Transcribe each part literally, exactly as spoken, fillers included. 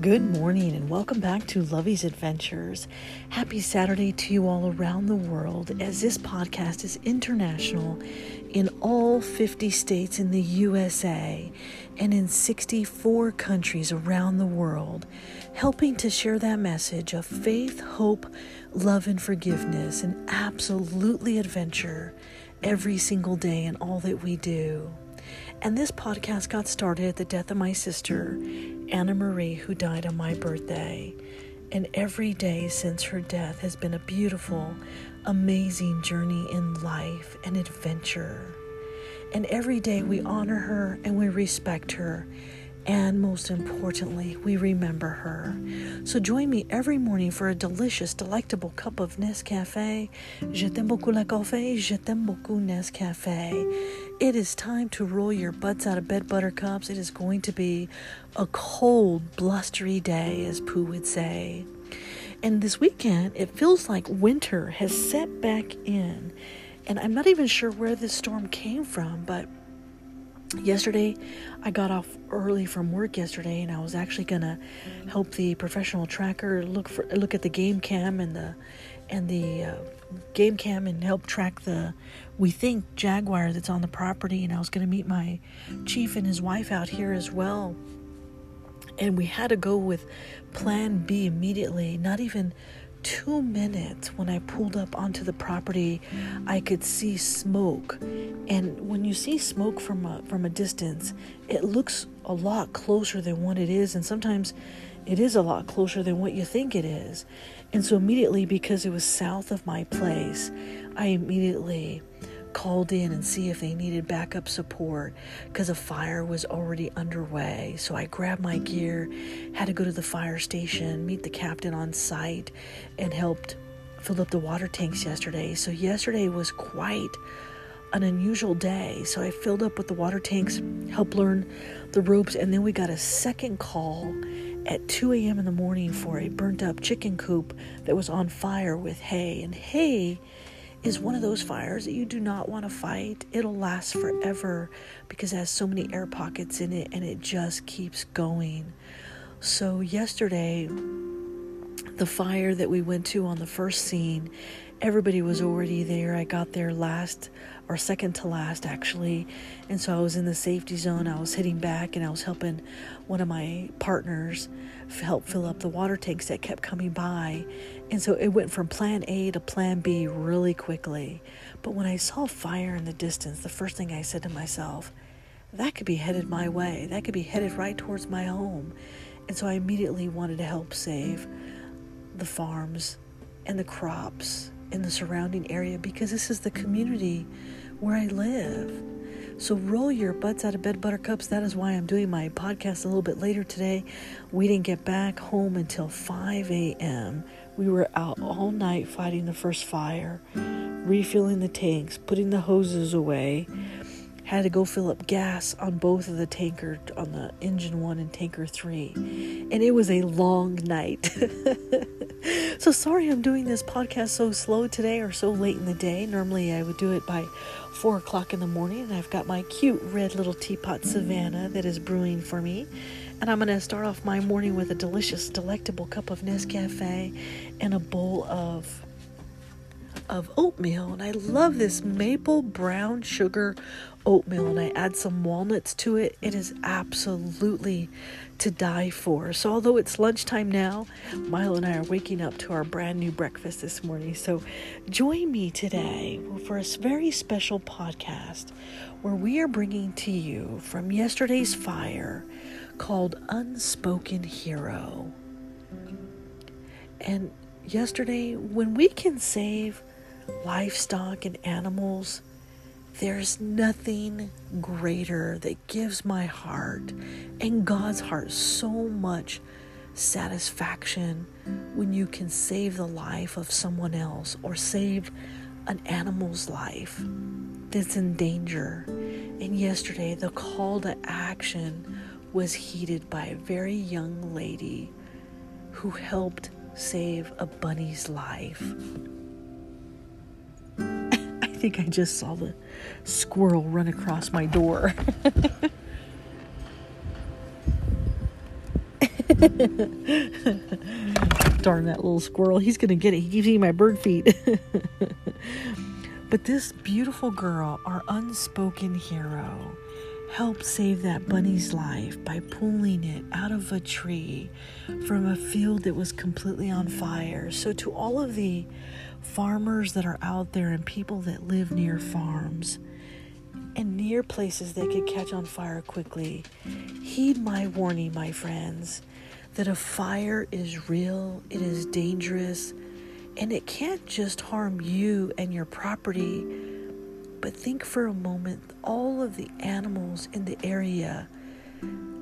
Good morning and welcome back to Lovey's Adventures. Happy Saturday to you all around the world, as this podcast is international in all fifty states in the U S A and in sixty-four countries around the world, helping to share that message of faith, hope, love, and forgiveness, and absolutely adventure every single day in all that we do. And this podcast got started at the death of my sister, Anna Marie, who died on my birthday. And every day since her death has been a beautiful, amazing journey in life and adventure. And every day we honor her and we respect her. And most importantly, we remember her. So join me every morning for a delicious, delectable cup of Nescafé. Je t'aime beaucoup la café, je t'aime beaucoup Nescafé. It is time to roll your butts out of bed, buttercups. It is going to be a cold, blustery day, as Pooh would say. And this weekend, it feels like winter has set back in. And I'm not even sure where this storm came from, but yesterday, I got off early from work yesterday, and I was actually going to help the professional tracker look for look at the game cam and the and the uh, game cam and help track the, we think, jaguar that's on the property, and I was going to meet my chief and his wife out here as well. And we had to go with plan B immediately. Not even two minutes when I pulled up onto the property, I could see smoke. And when you see smoke from a, from a distance, it looks a lot closer than what it is. And sometimes it is a lot closer than what you think it is. And so immediately, because it was south of my place, I immediately called in and see if they needed backup support because a fire was already underway. So I grabbed my gear, had to go to the fire station, meet the captain on site, and helped fill up the water tanks yesterday. So yesterday was quite an unusual day. So I filled up with the water tanks, helped learn the ropes, and then we got a second call at two a.m. in the morning for a burnt up chicken coop that was on fire with hay. And hay is one of those fires that you do not want to fight. It'll last forever because it has so many air pockets in it, and it just keeps going. So yesterday, the fire that we went to on the first scene, everybody was already there. I got there last, or second to last actually, and so I was in the safety zone. I was hitting back, and I was helping one of my partners help fill up the water tanks that kept coming by. And so it went from plan A to plan B really quickly. But when I saw fire in the distance, the first thing I said to myself, that could be headed my way. That could be headed right towards my home. And so I immediately wanted to help save the farms and the crops in the surrounding area, because this is the community where I live. So roll your butts out of bed, buttercups. That is why I'm doing my podcast a little bit later today. We didn't get back home until five a.m. We were out all night fighting the first fire, refilling the tanks, putting the hoses away. Had to go fill up gas on both of the tanker, on the engine one and tanker three. And it was a long night. So sorry I'm doing this podcast so slow today, or so late in the day. Normally I would do it by four o'clock in the morning, and I've got my cute red little teapot Savannah that is brewing for me. And I'm going to start off my morning with a delicious, delectable cup of Nescafe and a bowl of of oatmeal. And I love this maple brown sugar oatmeal, and I add some walnuts to it. It is absolutely to die for. So although it's lunchtime now, Milo and I are waking up to our brand new breakfast this morning. So join me today for a very special podcast where we are bringing to you from yesterday's fire called Unspoken Hero. And yesterday, when we can save livestock and animals, there's nothing greater that gives my heart and God's heart so much satisfaction when you can save the life of someone else or save an animal's life that's in danger. And yesterday, the call to action was heeded by a very young lady who helped save a bunny's life. I think I just saw the squirrel run across my door. Darn that little squirrel. He's going to get it. He keeps eating my bird feed. But this beautiful girl, our unspoken hero, helped save that bunny's life by pulling it out of a tree from a field that was completely on fire. So to all of the farmers that are out there and people that live near farms and near places that could catch on fire quickly, heed my warning, my friends, that a fire is real, it is dangerous, and it can't just harm you and your property. But think for a moment, all of the animals in the area,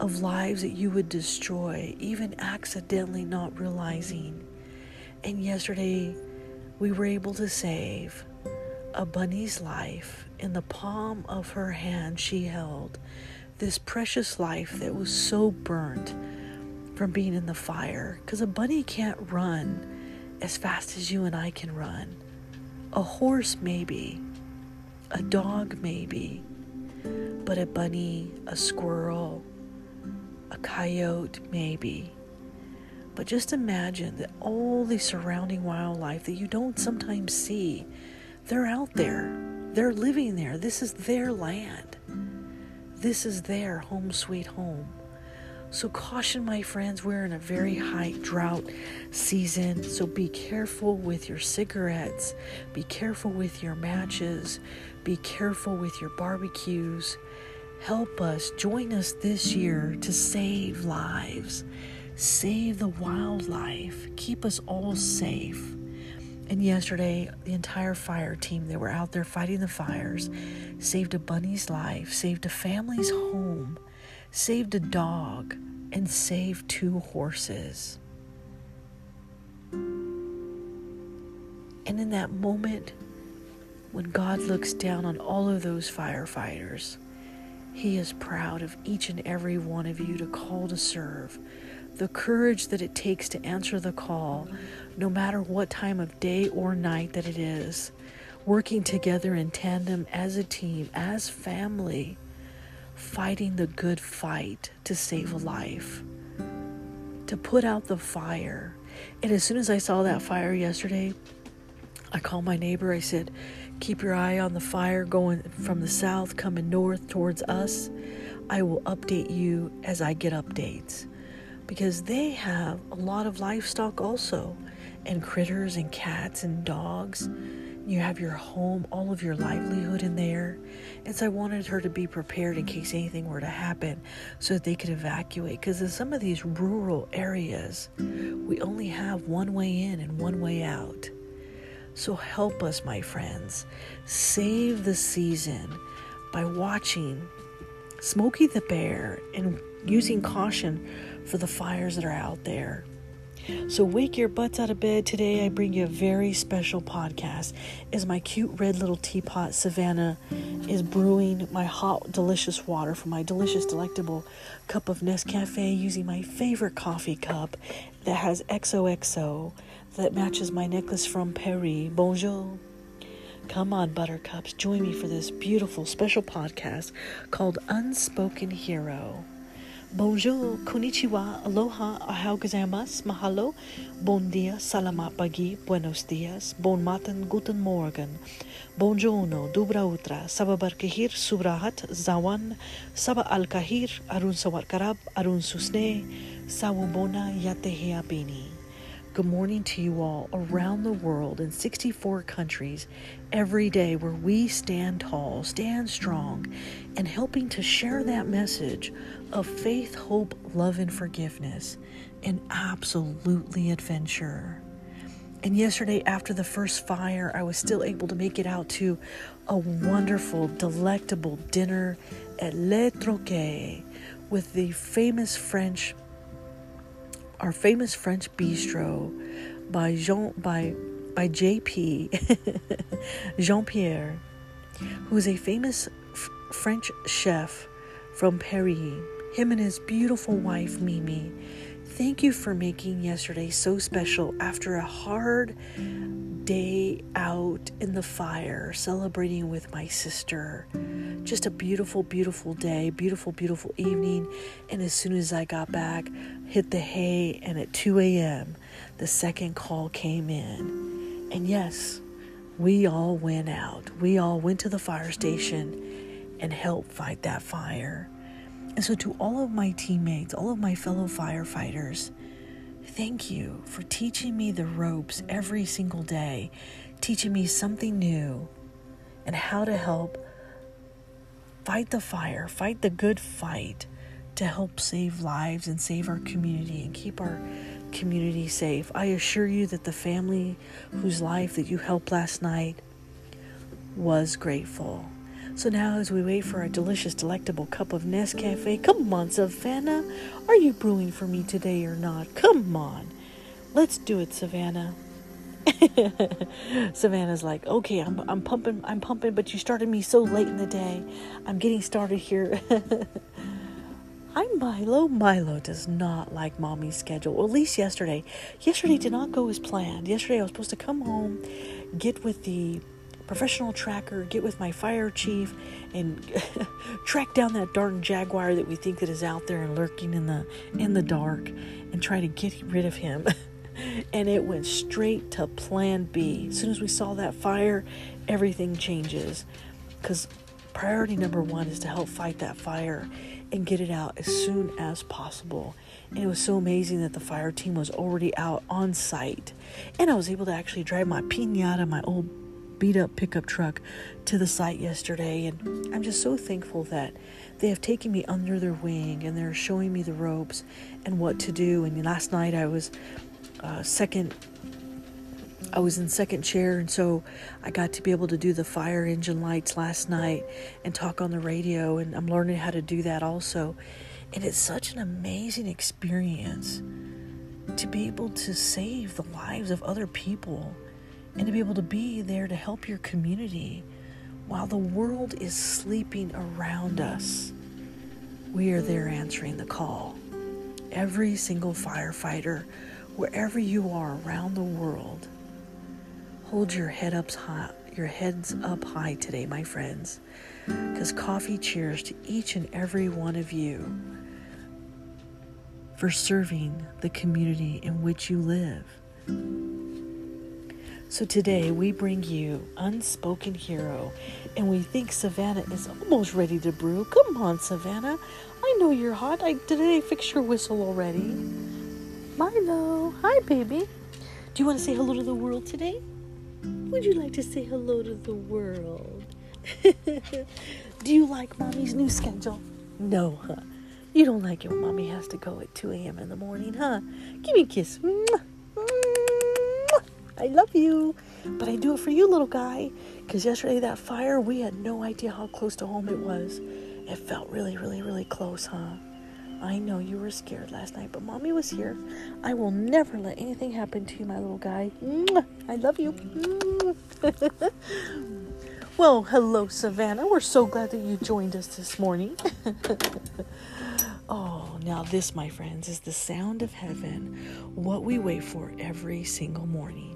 of lives that you would destroy, even accidentally not realizing. And yesterday, we were able to save a bunny's life. In the palm of her hand, she held this precious life that was so burnt from being in the fire. Because a bunny can't run as fast as you and I can run. A horse, maybe. A dog, maybe, but a bunny, a squirrel, a coyote, maybe. But just imagine that all the surrounding wildlife that you don't sometimes see, they're out there. They're living there. This is their land. This is their home sweet home. So caution, my friends, we're in a very high drought season, so be careful with your cigarettes, be careful with your matches, be careful with your barbecues. Help us, join us this year to save lives, save the wildlife, keep us all safe. And yesterday, the entire fire team, they were out there fighting the fires, saved a bunny's life, saved a family's home, saved a dog, and saved two horses. And in that moment, when God looks down on all of those firefighters, He is proud of each and every one of you to call to serve, the courage that it takes to answer the call, no matter what time of day or night that it is, working together in tandem as a team, as family, fighting the good fight to save a life, to put out the fire. And as soon as I saw that fire yesterday, I called my neighbor. I said, keep your eye on the fire going from the south, coming north towards us. I will update you as I get updates, because they have a lot of livestock also, and critters and cats and dogs. You have your home, all of your livelihood in there. And so I wanted her to be prepared in case anything were to happen so that they could evacuate. Because in some of these rural areas, we only have one way in and one way out. So help us, my friends. Save the season by watching Smokey the Bear and using caution for the fires that are out there. So wake your butts out of bed. Today I bring you a very special podcast as my cute red little teapot, Savannah, is brewing my hot, delicious water for my delicious, delectable cup of Nescafé using my favorite coffee cup that has X O X O that matches my necklace from Paris. Bonjour. Come on, buttercups. Join me for this beautiful, special podcast called Unspoken Hero. Bonjour, konnichiwa, aloha, ahau gozaimasu, mahalo, bon dia, salamat pagi, buenos dias, bon matin, guten morgen, bonjourno, dobra utra, sababarkahir, subrahat, zawan, saba alkahir, arun sawarkarab, arun susne, sawubona, yateheapini. Good morning to you all around the world in sixty-four countries every day, where we stand tall, stand strong, and helping to share that message of faith, hope, love, and forgiveness, and absolutely adventure. And yesterday, after the first fire, I was still able to make it out to a wonderful, delectable dinner at Le Troquet with the famous French Our famous French bistro by Jean by by J P Jean-Pierre, who is a famous f- French chef from Paris. Him and his beautiful wife Mimi, Thank you for making yesterday so special after a hard day out in the fire, celebrating with my sister. Just a beautiful, beautiful day, beautiful, beautiful evening. And as soon as I got back, hit the hay, and at two a.m., the second call came in. And yes, we all went out. We all went to the fire station and helped fight that fire. And so to all of my teammates, all of my fellow firefighters, thank you for teaching me the ropes every single day, teaching me something new and how to help fight the fire, fight the good fight to help save lives and save our community and keep our community safe. I assure you that the family whose life that you helped last night was grateful. So now as we wait for our delicious, delectable cup of Nescafé, come on, Savannah, are you brewing for me today or not? Come on, let's do it, Savannah. Savannah's like, okay, I'm, I'm pumping, I'm pumping, but you started me so late in the day. I'm getting started here. I'm Milo. Milo does not like mommy's schedule, or at least yesterday. Yesterday did not go as planned. Yesterday I was supposed to come home, get with the professional tracker, get with my fire chief, and track down that darn jaguar that we think that is out there and lurking in the in the dark, and try to get rid of him. And it went straight to plan B. As soon as we saw that fire, everything changes, because priority number one is to help fight that fire and get it out as soon as possible. And it was so amazing that the fire team was already out on site, and I was able to actually drive my piñata, my old beat up pickup truck, to the site yesterday. And I'm just so thankful that they have taken me under their wing and they're showing me the ropes and what to do. And last night I was uh, second I was in second chair, and so I got to be able to do the fire engine lights last night and talk on the radio, and I'm learning how to do that also. And it's such an amazing experience to be able to save the lives of other people and to be able to be there to help your community while the world is sleeping around us. We are there answering the call. Every single firefighter, wherever you are around the world, hold your head up high, your heads up high today, my friends, because coffee cheers to each and every one of you for serving the community in which you live. So today we bring you Unspoken Hero, and we think Savannah is almost ready to brew. Come on, Savannah. I know you're hot. I didn't I fix your whistle already. Milo. Hi, baby. Do you want to say hello to the world today? Would you like to say hello to the world? Do you like mommy's new schedule? No, huh? You don't like it when mommy has to go at two a.m. in the morning, huh? Give me a kiss. Mwah. I love you, but I do it for you, little guy, because yesterday that fire, we had no idea how close to home it was. It felt really, really, really close, huh? I know you were scared last night, but mommy was here. I will never let anything happen to you, my little guy. I love you. Well, hello, Savannah. We're so glad that you joined us this morning. Oh, now this, my friends, is the sound of heaven, what we wait for every single morning.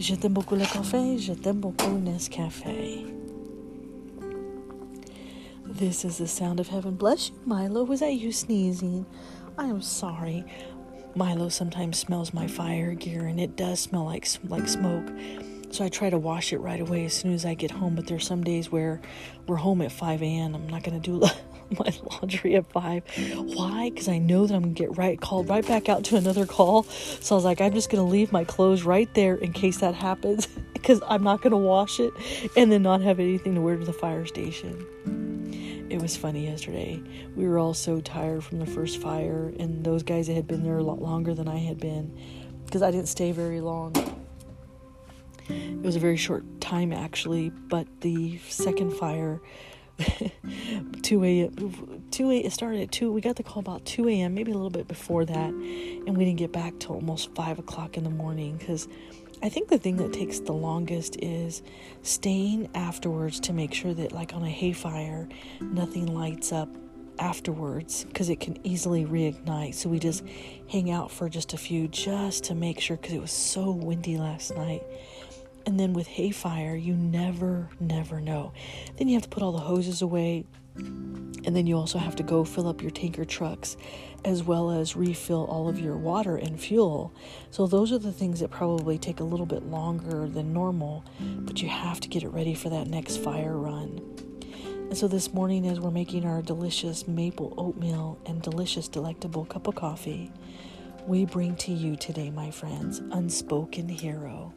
Je t'aime beaucoup le café, je t'aime beaucoup Nescafé. This is the sound of heaven. Bless you, Milo. Was that you sneezing? I am sorry. Milo sometimes smells my fire gear, and it does smell like like smoke. So I try to wash it right away as soon as I get home. But there's some days where we're home at five a.m. I'm not going to do my laundry at five. Why? Because I know that I'm going to get right called right back out to another call. So I was like, I'm just going to leave my clothes right there in case that happens. Because I'm not going to wash it and then not have anything to wear to the fire station. It was funny yesterday. We were all so tired from the first fire. And those guys that had been there a lot longer than I had been. Because I didn't stay very long. It was a very short time, actually, but the second fire, two a.m., two a, it started at two. We got the call about two a.m., maybe a little bit before that, and we didn't get back till almost five o'clock in the morning because I think the thing that takes the longest is staying afterwards to make sure that, like on a hay fire, nothing lights up afterwards, because it can easily reignite. So we just hang out for just a few just to make sure, because it was so windy last night. And then with hay fire, you never, never know. Then you have to put all the hoses away. And then you also have to go fill up your tanker trucks, as well as refill all of your water and fuel. So those are the things that probably take a little bit longer than normal, but you have to get it ready for that next fire run. And so this morning, as we're making our delicious maple oatmeal and delicious delectable cup of coffee, we bring to you today, my friends, Unspoken Hero.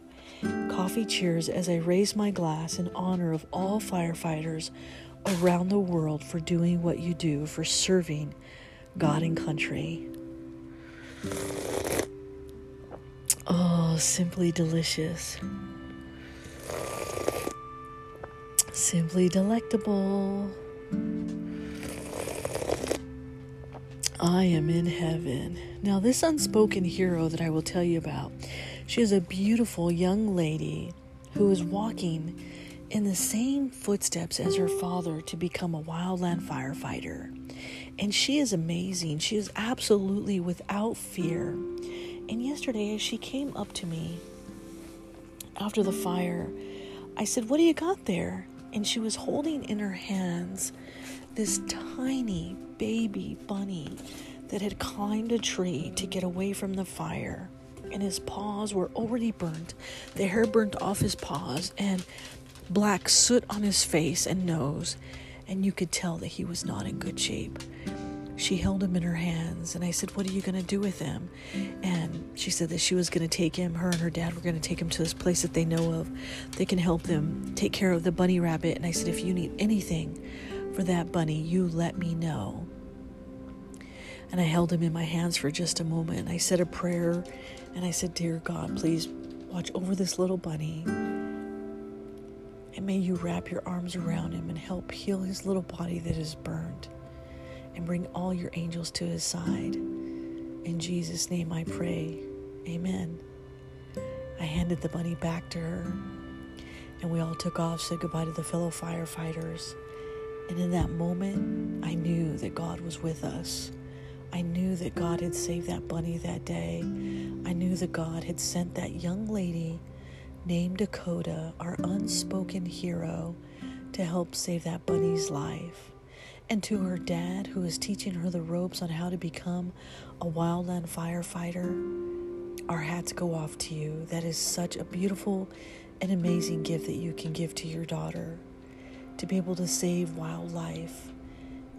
Coffee cheers as I raise my glass in honor of all firefighters around the world for doing what you do, for serving God and country. Oh, simply delicious. Simply delectable. I am in heaven. Now, this unspoken hero that I will tell you about, she is a beautiful young lady who is walking in the same footsteps as her father to become a wildland firefighter. And she is amazing. She is absolutely without fear. And yesterday, as she came up to me after the fire, I said, "What do you got there?" And she was holding in her hands this tiny baby bunny that had climbed a tree to get away from the fire. And his paws were already burnt. The hair burnt off his paws, and black soot on his face and nose, and you could tell that he was not in good shape. She held him in her hands, and I said, "What are you going to do with him?" And she said that she was going to take him, her and her dad were going to take him to this place that they know of. They can help them take care of the bunny rabbit. And I said, "If you need anything for that bunny, you let me know." And I held him in my hands for just a moment. I said a prayer, and I said, "Dear God, please watch over this little bunny. And may you wrap your arms around him and help heal his little body that is burned. And bring all your angels to his side. In Jesus' name I pray. Amen." I handed the bunny back to her. And we all took off, said goodbye to the fellow firefighters. And in that moment, I knew that God was with us. I knew that God had saved that bunny that day. I knew that God had sent that young lady named Dakota, our unspoken hero, to help save that bunny's life. And to her dad, who is teaching her the ropes on how to become a wildland firefighter, our hats go off to you. That is such a beautiful and amazing gift that you can give to your daughter, to be able to save wildlife.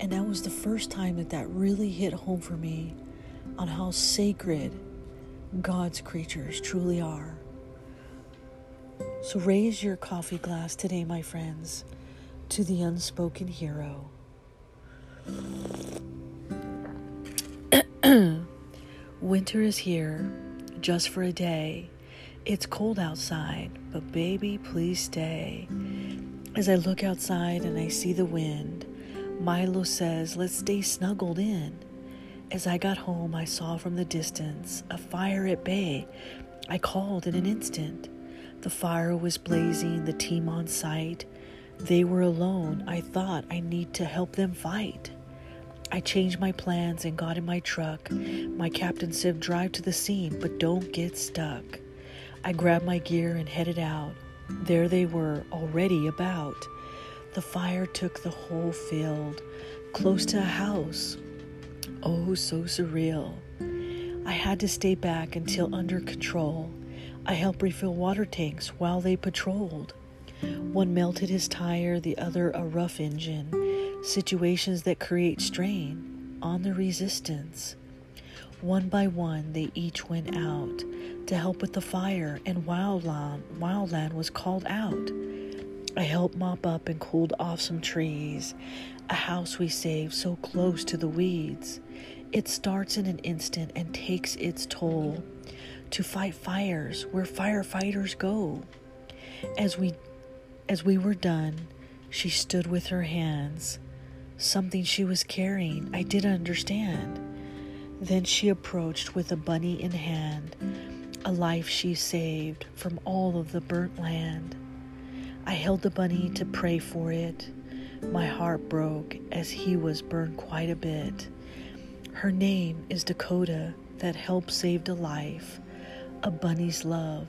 And that was the first time that that really hit home for me on how sacred God's creatures truly are. So raise your coffee glass today, my friends, to the unspoken hero. Winter is here, just for a day. It's cold outside, but baby, please stay. As I look outside and I see the wind, Milo says, "Let's stay snuggled in." As I got home, I saw from the distance a fire at bay. I called in an instant. The fire was blazing, the team on site. They were alone. I thought, I need to help them fight. I changed my plans and got in my truck. My captain said, "Drive to the scene, but don't get stuck." I grabbed my gear and headed out. There they were, already about. The fire took the whole field, close to a house. Oh, so surreal. I had to stay back until under control. I helped refill water tanks while they patrolled. One melted his tire, the other a rough engine. Situations that create strain on the resistance. One by one, they each went out to help with the fire, and wildland, wildland was called out. I helped mop up and cooled off some trees. A house we saved so close to the weeds. It starts in an instant and takes its toll. To fight fires where firefighters go. As we as we were done, she stood with her hands. Something she was carrying, I didn't understand. Then she approached with a bunny in hand. a life she saved from all of the burnt land. I held the bunny to pray for it. My heart broke as he was burned quite a bit. Her name is Dakota, that helped save a life, a bunny's love.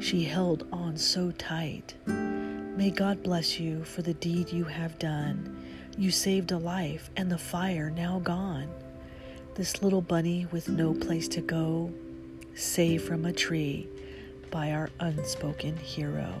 She held on so tight. May God bless you for the deed you have done. You saved a life and the fire now gone. This little bunny with no place to go, saved from a tree by our unspoken hero.